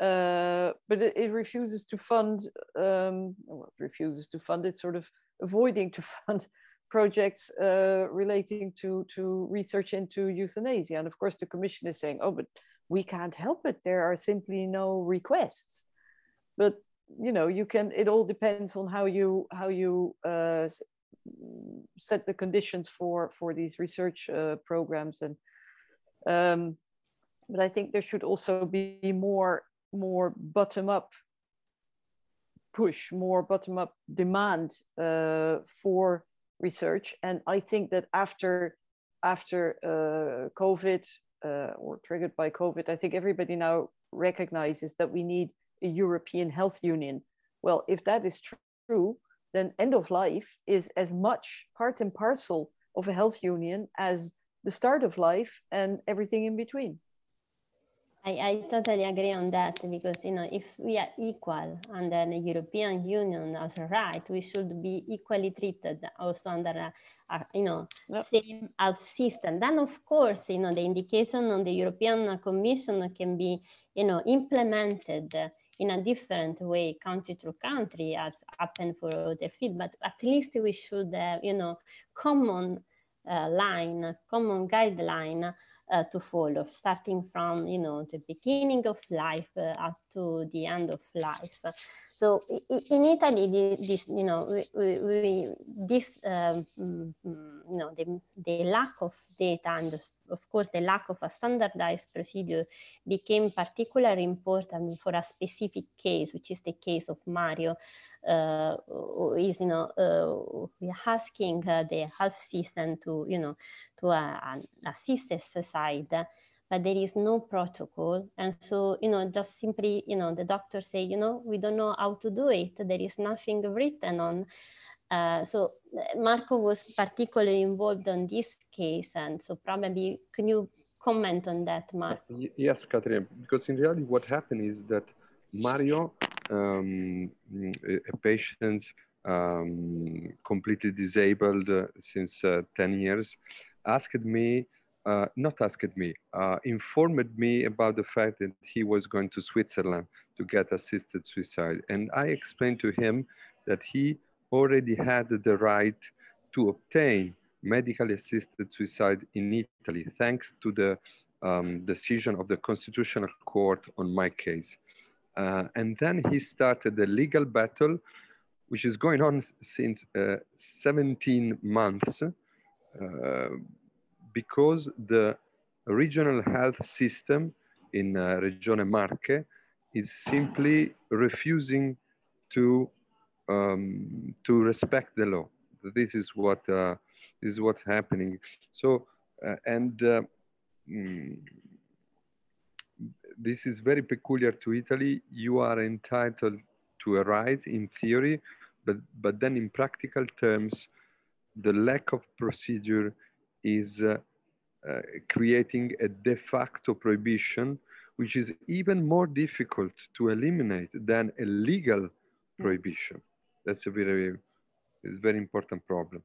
uh, but it, it refuses to fund, um, well, it refuses to fund, it's sort of avoiding to fund projects uh, relating to, to research into euthanasia. And of course the Commission is saying, oh, but we can't help it. There are simply no requests. But you know, you can. It all depends on how you how you uh, set the conditions for for these research uh, programs. And um, but I think there should also be more more bottom up push, more bottom up demand uh, for research. And I think that after after uh, COVID. Uh, or triggered by COVID, I think everybody now recognizes that we need a European health union. Well, if that is true, then end of life is as much part and parcel of a health union as the start of life and everything in between. I, I totally agree on that, because, you know, if we are equal under the European Union as a right, we should be equally treated also under a, a you know, yep. same health system. Then, of course, you know, the indication on the European Commission can be, you know, implemented in a different way, country to country, as happened for other fields. But at least we should have, you know, common uh, line, common guideline Uh, to follow, starting from, you know, the beginning of life uh, up to the end of life. So in Italy, this, you know, we, we, we this, um, you know, the, the lack of data and of course the lack of a standardized procedure became particularly important for a specific case, which is the case of Mario, uh, who is, you know, uh, we're asking uh, the health system to, you know, to uh, an assisted suicide, but there is no protocol. And so, you know, just simply, you know, the doctor say, you know, we don't know how to do it. There is nothing written on. Uh, so Marco was particularly involved on this case. And so probably, can you comment on that, Marco? Yes, Caterina, because in reality, what happened is that Mario, um, a patient um, completely disabled uh, since uh, ten years, asked me, Uh, not asked me, uh, informed me about the fact that he was going to Switzerland to get assisted suicide. And I explained to him that he already had the right to obtain medically assisted suicide in Italy, thanks to the um, decision of the Constitutional Court on my case. Uh, and then he started a legal battle, which is going on since uh, seventeen months, uh, because the regional health system in uh, Regione Marche is simply refusing to, um, to respect the law. This is what, uh, this is what's happening. So, uh, and uh, mm, this is very peculiar to Italy. You are entitled to a right in theory, but, but then in practical terms, the lack of procedure is uh, uh, creating a de facto prohibition, which is even more difficult to eliminate than a legal prohibition. That's a very, it's very important problem.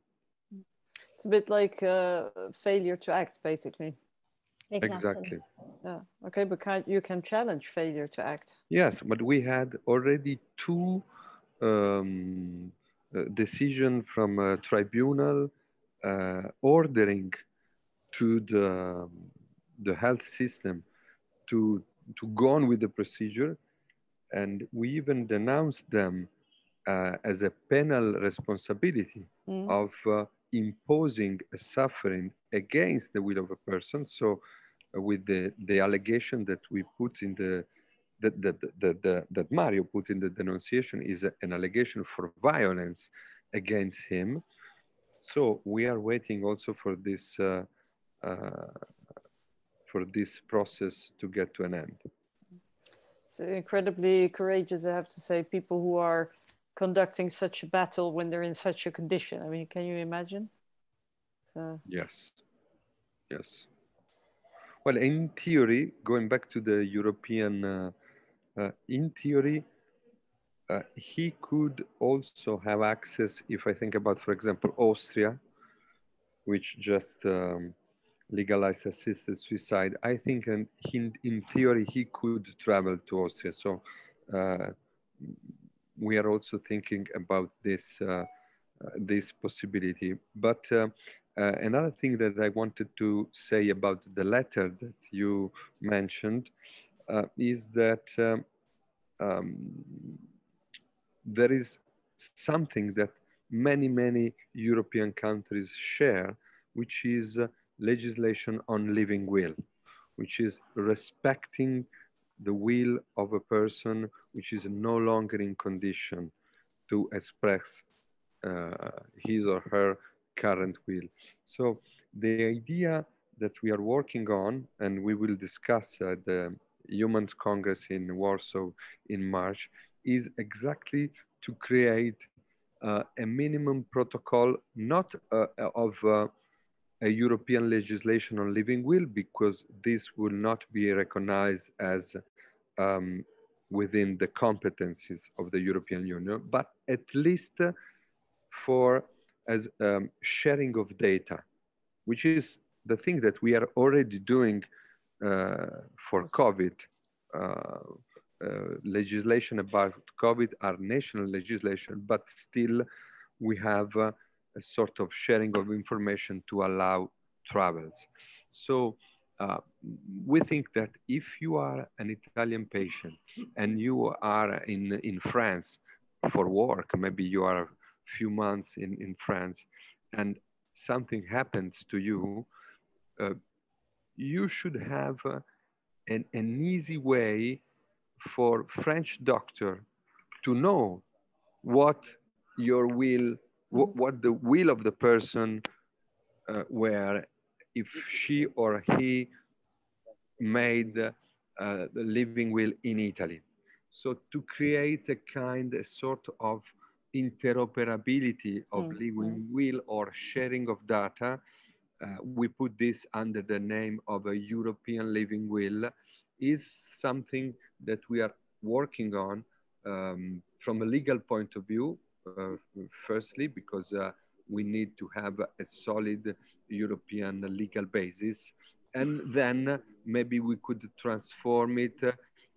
It's a bit like uh, failure to act, basically. Exactly. exactly. Yeah. Okay, but can't, you can challenge failure to act. Yes, but we had already two um, uh, decisions from a tribunal uh, ordering to the, the health system to, to go on with the procedure. And we even denounced them uh, as a penal responsibility mm. of uh, imposing a suffering against the will of a person. So uh, with the, the allegation that we put in the, that, that, that, that, that Mario put in the denunciation is a, an allegation for violence against him. So we are waiting also for this, uh, uh, for this process to get to an end. It's incredibly courageous, I have to say, people who are conducting such a battle when they're in such a condition. I mean, can you imagine? So. Yes, yes. Well, in theory, going back to the European, uh, uh, in theory, uh, he could also have access, if I think about, for example, Austria, which just um, legalized assisted suicide. I think and in, in theory, he could travel to Austria. So uh, we are also thinking about this, uh, this possibility. But uh, Uh, another thing that I wanted to say about the letter that you mentioned uh, is that um, um, there is something that many, many European countries share, which is uh, legislation on living will, which is respecting the will of a person which is no longer in condition to express uh, his or her current will. So the idea that we are working on, and we will discuss at the Humans Congress in Warsaw in March, is exactly to create uh, a minimum protocol, not uh, of uh, a European legislation on living will, because this will not be recognized as um, within the competencies of the European Union, but at least for as um, sharing of data, which is the thing that we are already doing uh, for COVID. Uh, uh, legislation about COVID are national legislation, but still we have uh, a sort of sharing of information to allow travels. So uh, we think that if you are an Italian patient and you are in, in France for work, maybe you are few months in, in France, and something happens to you, uh, you should have uh, an, an easy way for French doctor to know what your will, wh what the will of the person uh, were, if she or he made uh, the living will in Italy. So to create a kind, a sort of interoperability of mm-hmm. living will or sharing of data. Uh, we put this under the name of a European living will, is something that we are working on um, from a legal point of view, uh, firstly, because uh, we need to have a solid European legal basis. And then maybe we could transform it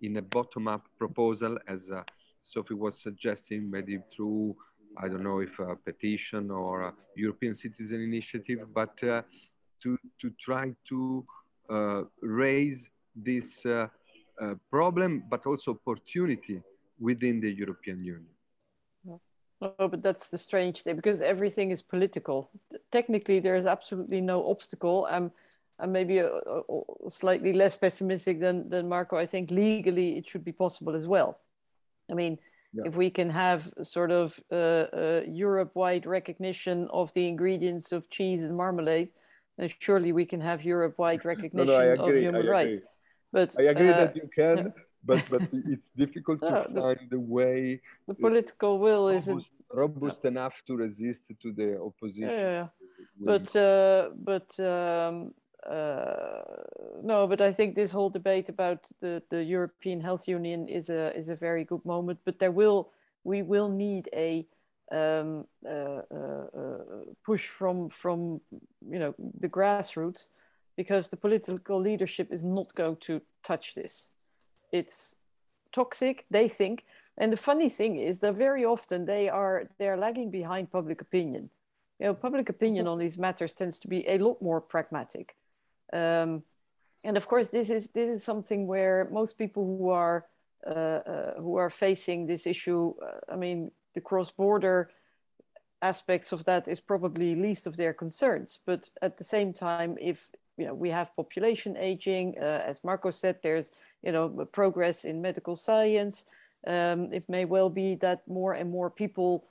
in a bottom-up proposal, as a Sophie was suggesting, maybe through, I don't know if a petition or a European Citizen Initiative, but uh, to, to try to uh, raise this uh, uh, problem, but also opportunity within the European Union. Oh, but that's the strange thing, because everything is political. Technically, there is absolutely no obstacle. Um, and maybe a, a, a slightly less pessimistic than, than Marco, I think legally it should be possible as well. I mean, yeah. If we can have sort of uh, uh, Europe-wide recognition of the ingredients of cheese and marmalade, then surely we can have Europe-wide recognition no, no, I agree, of human I rights. Agree. But I agree uh, that you can, yeah. but but it's difficult to no, find the, the way. The political will robust, isn't robust no. enough to resist to the opposition. Yeah, but uh, but. Um, Uh, no, but I think this whole debate about the, the European Health Union is a is a very good moment. But there will we will need a um, uh, uh, uh, push from from you know the grassroots, because the political leadership is not going to touch this. It's toxic, they think. And the funny thing is that very often they are they are lagging behind public opinion. you know, public opinion on these matters tends to be a lot more pragmatic. Um, and of course, this is this is something where most people who are uh, uh, who are facing this issue, uh, I mean, the cross-border aspects of that is probably least of their concerns. But at the same time, if you know, we have population aging, uh, as Marco said, there's you know progress in medical science. Um, it may well be that more and more people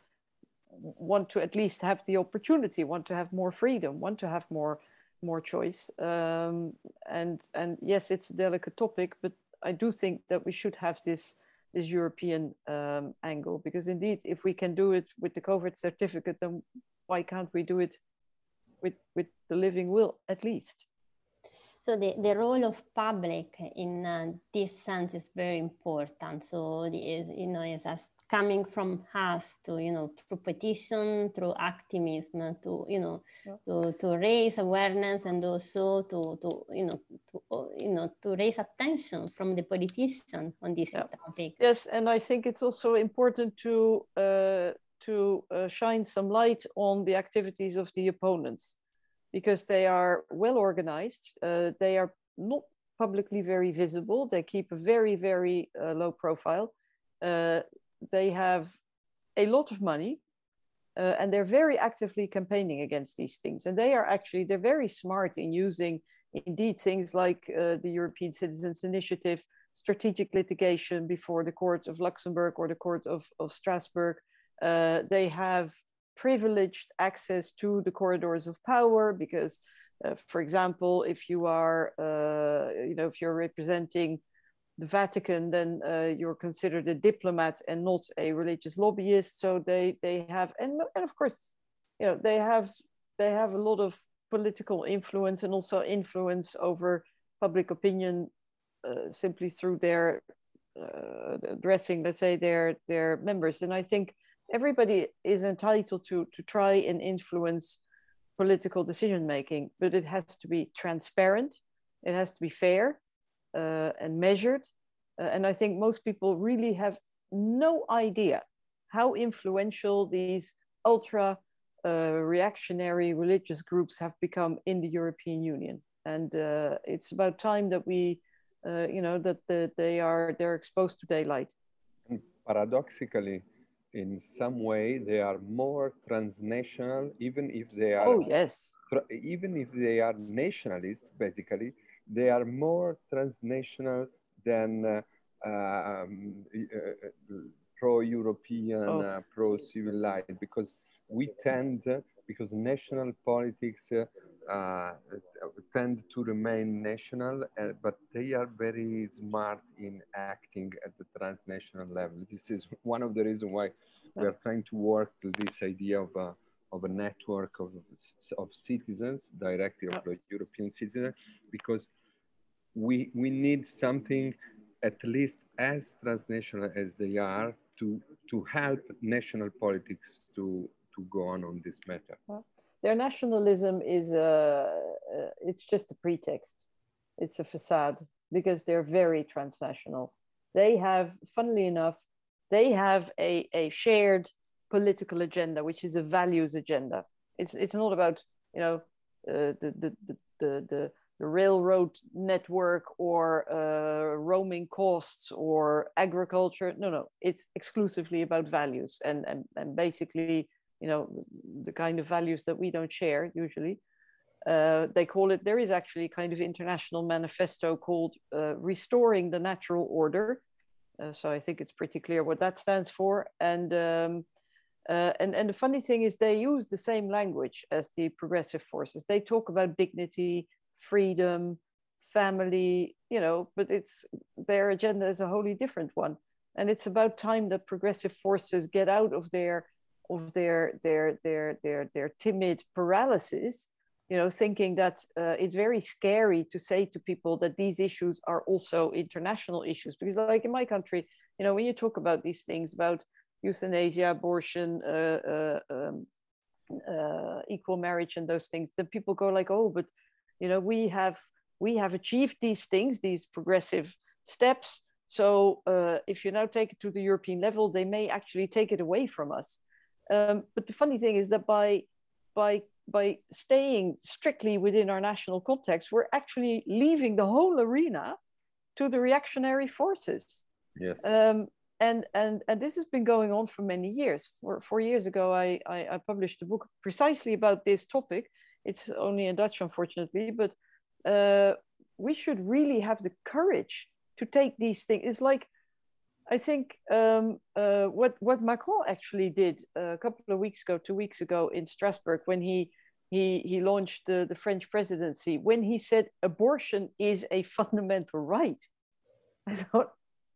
want to at least have the opportunity, want to have more freedom, want to have more more choice. Um, and and yes, it's a delicate topic, but I do think that we should have this this European um, angle, because indeed, if we can do it with the COVID certificate, then why can't we do it with with the living will at least? So the, the role of public in uh, this sense is very important. So it is, you know, it's as coming from us to, you know, through petition, through activism, to, you know, yeah. to, to raise awareness, and also to, to, you know, to, you know, to raise attention from the politician on this yeah. topic. Yes, and I think it's also important to, uh, to uh, shine some light on the activities of the opponents, because they are well organized, uh, they are not publicly very visible, they keep a very, very uh, low profile, uh, they have a lot of money, uh, and they're very actively campaigning against these things. And they are actually, they're very smart in using, indeed, things like uh, the European Citizens Initiative, strategic litigation before the court of Luxembourg or the court of, of Strasbourg. Uh, they have privileged access to the corridors of power, because uh, for example, if you are uh, you know if you're representing the Vatican, then uh, you're considered a diplomat and not a religious lobbyist. So they they have and, and of course, you know they have they have a lot of political influence, and also influence over public opinion uh, simply through their uh, addressing, let's say, their their members. And I think everybody is entitled to, to try and influence political decision-making, but it has to be transparent, it has to be fair uh, and measured. Uh, and I think most people really have no idea how influential these ultra uh, reactionary religious groups have become in the European Union. And uh, it's about time that we, uh, you know, that the, they are they're exposed to daylight. And paradoxically, in some way, they are more transnational, even if they are. Oh yes. Even if they are nationalist, basically, they are more transnational than uh, um, uh, pro-European, oh. uh, pro-civilized, because we tend, because national politics uh, uh, tend to remain national, uh, but they are very smart in acting at the transnational level. This is one of the reasons why we are trying to work to this idea of a, of a network of, of citizens, directly of the European citizens, because we, we need something at least as transnational as they are to, to help national politics to to go on on this matter. Well, their nationalism is, uh, uh, it's just a pretext. It's a facade, because they're very transnational. They have, funnily enough, they have a, a shared political agenda, which is a values agenda. It's, it's not about, you know, uh, the, the, the, the, the railroad network or uh, roaming costs or agriculture. No, no, it's exclusively about values and, and, and basically, you know, the kind of values that we don't share usually. Uh, they call it, there is actually kind of international manifesto called uh, Restoring the Natural Order. Uh, so I think it's pretty clear what that stands for. And, um, uh, and, and the funny thing is they use the same language as the progressive forces. They talk about dignity, freedom, family, you know, but it's, their agenda is a wholly different one. And it's about time that progressive forces get out of their of their, their, their, their, their timid paralysis, you know, thinking that uh, it's very scary to say to people that these issues are also international issues. Because like in my country, you know, when you talk about these things, about euthanasia, abortion, uh, uh, um, uh, equal marriage and those things, then people go like, oh, but, you know, we have, we have achieved these things, these progressive steps. So uh, if you now take it to the European level, they may actually take it away from us. Um, but the funny thing is that by by by staying strictly within our national context, we're actually leaving the whole arena to the reactionary forces. Yes. Um, and, and, and this has been going on for many years. Four, four years ago, I, I, I published a book precisely about this topic. It's only in Dutch, unfortunately, but uh, we should really have the courage to take these things. It's like, I think um, uh, what, what Macron actually did a couple of weeks ago, two weeks ago in Strasbourg, when he, he, he launched the, the French presidency, when he said abortion is a fundamental right. I thought,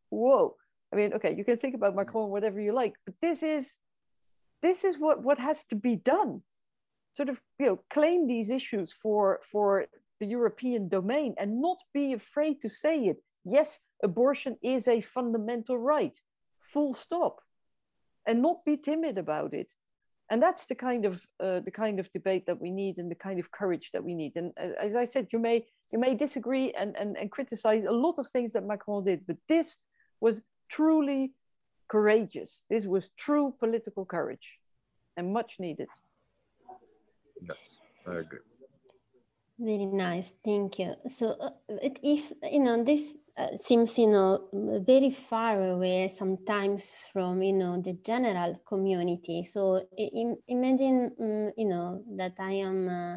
whoa. I mean, okay, you can think about Macron, whatever you like, but this is, this is what, what has to be done. Sort of, you know, claim these issues for, for the European domain and not be afraid to say it. Yes, abortion is a fundamental right, full stop, and not be timid about it. And that's the kind of uh, the kind of debate that we need, and the kind of courage that we need. And as I said, you may you may disagree and and, and criticize a lot of things that Macron did, but this was truly courageous. This was true political courage, and much needed. Yes, I agree. Very nice, thank you. So uh, it is, you know, this uh, seems, you know, very far away sometimes from, you know, the general community. So im imagine, um, you know, that I am, uh,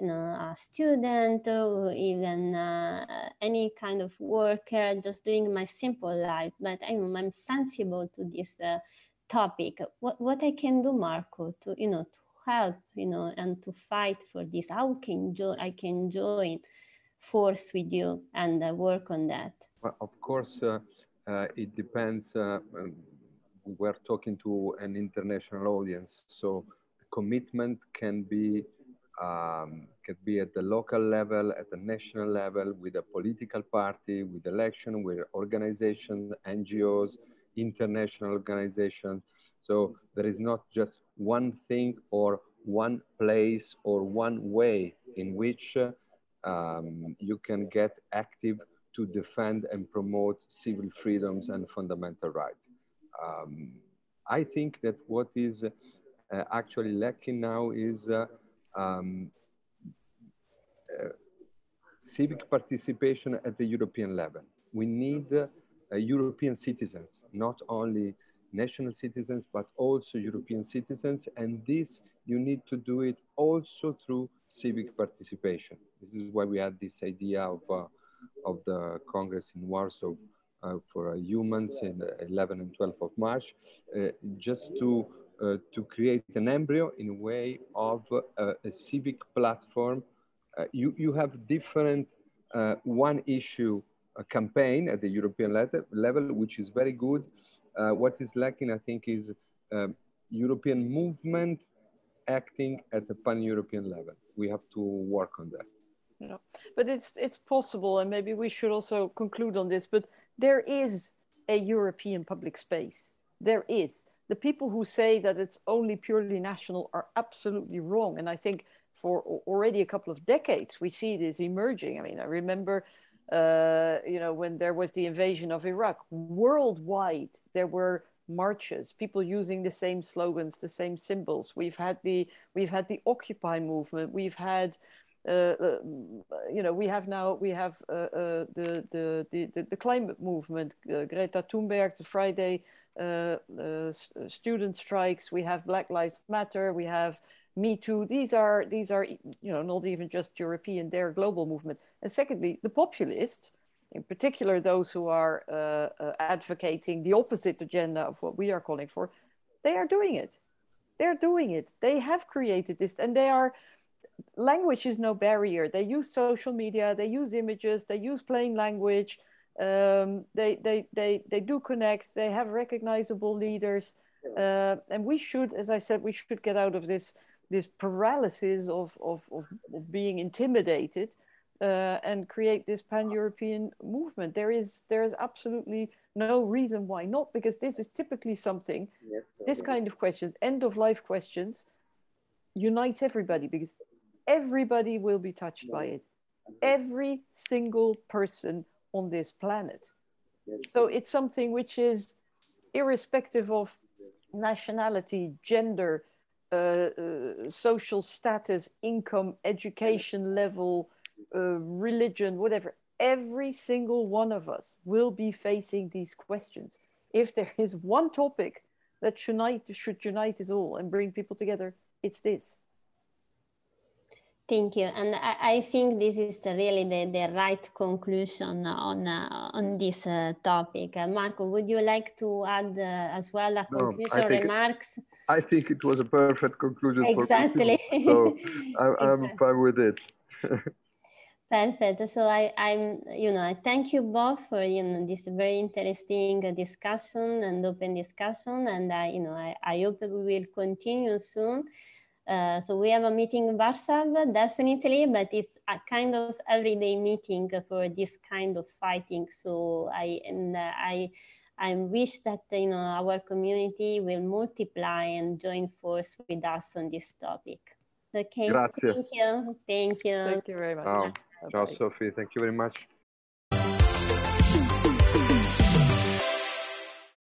you know, a student or even uh, any kind of worker just doing my simple life, but I'm, I'm sensible to this uh, topic. What, what I can do, Marco, to, you know, to help, you know, and to fight for this, how can I can join force with you and uh, work on that? Well, of course, uh, uh, it depends. Uh, um, we're talking to an international audience, so commitment can be um, can be at the local level, at the national level, with a political party, with election, with organizations, N G Os, international organizations. So there is not just one thing or one place or one way in which uh, um, you can get active to defend and promote civil freedoms and fundamental rights. Um, I think that what is uh, actually lacking now is uh, um, uh, civic participation at the European level. We need uh, European citizens, not only national citizens, but also European citizens. And this, you need to do it also through civic participation. This is why we had this idea of, uh, of the Congress in Warsaw uh, for uh, Humans in uh, eleven and twelve of March, uh, just to, uh, to create an embryo in a way of uh, a civic platform. Uh, you, you have different uh, one issue uh, campaign at the European level, which is very good. Uh, what is lacking, I think, is um, European movement acting at the pan-European level. We have to work on that. Yeah. But it's, it's possible, and maybe we should also conclude on this, but there is a European public space. There is. The people who say that it's only purely national are absolutely wrong. And I think for already a couple of decades, we see this emerging. I mean, I remember Uh, you know, when there was the invasion of Iraq, worldwide, there were marches, people using the same slogans, the same symbols. We've had the, we've had the Occupy movement. We've had, uh, uh, you know, we have now, we have uh, uh, the, the, the, the climate movement, uh, Greta Thunberg, the Friday uh, uh, student strikes. We have Black Lives Matter. We have Me Too. These are, these are, you know, not even just European, they're global movement. And secondly, the populists, in particular, those who are uh, uh, advocating the opposite agenda of what we are calling for, they are doing it. They're doing it. They have created this, and they are, language is no barrier. They use social media, they use images, they use plain language. Um, they, they, they, they do connect, they have recognizable leaders. Uh, and we should, as I said, we should get out of this this paralysis of, of, of, of being intimidated uh, and create this pan-European movement. There is, there is absolutely no reason why not, because this is typically something, this kind of questions, end-of-life questions, unites everybody, because everybody will be touched by it. Every single person on this planet. So it's something which is irrespective of nationality, gender, uh, uh, social status, income, education level, uh, religion, whatever. Every single one of us will be facing these questions. If there is one topic that should unite, should unite us all and bring people together, it's this. Thank you. And I, I think this is really the, the right conclusion on uh, on this uh, topic. Uh, Marco, would you like to add uh, as well a conclusion no, I think, remarks? I think it was a perfect conclusion. Exactly. For me, so I, I'm exactly. fine with it. Perfect. So I, I'm, you know, I thank you both for, you know, this very interesting discussion and open discussion. And I, you know, I, I hope we will continue soon. Uh, so we have a meeting in Warsaw, definitely, but it's a kind of everyday meeting for this kind of fighting. So I, and I, I wish that, you know, our community will multiply and join force with us on this topic. Okay. Grazie. Thank you. Thank you. Thank you very much. Um, Ciao, Sophie. Thank you very much.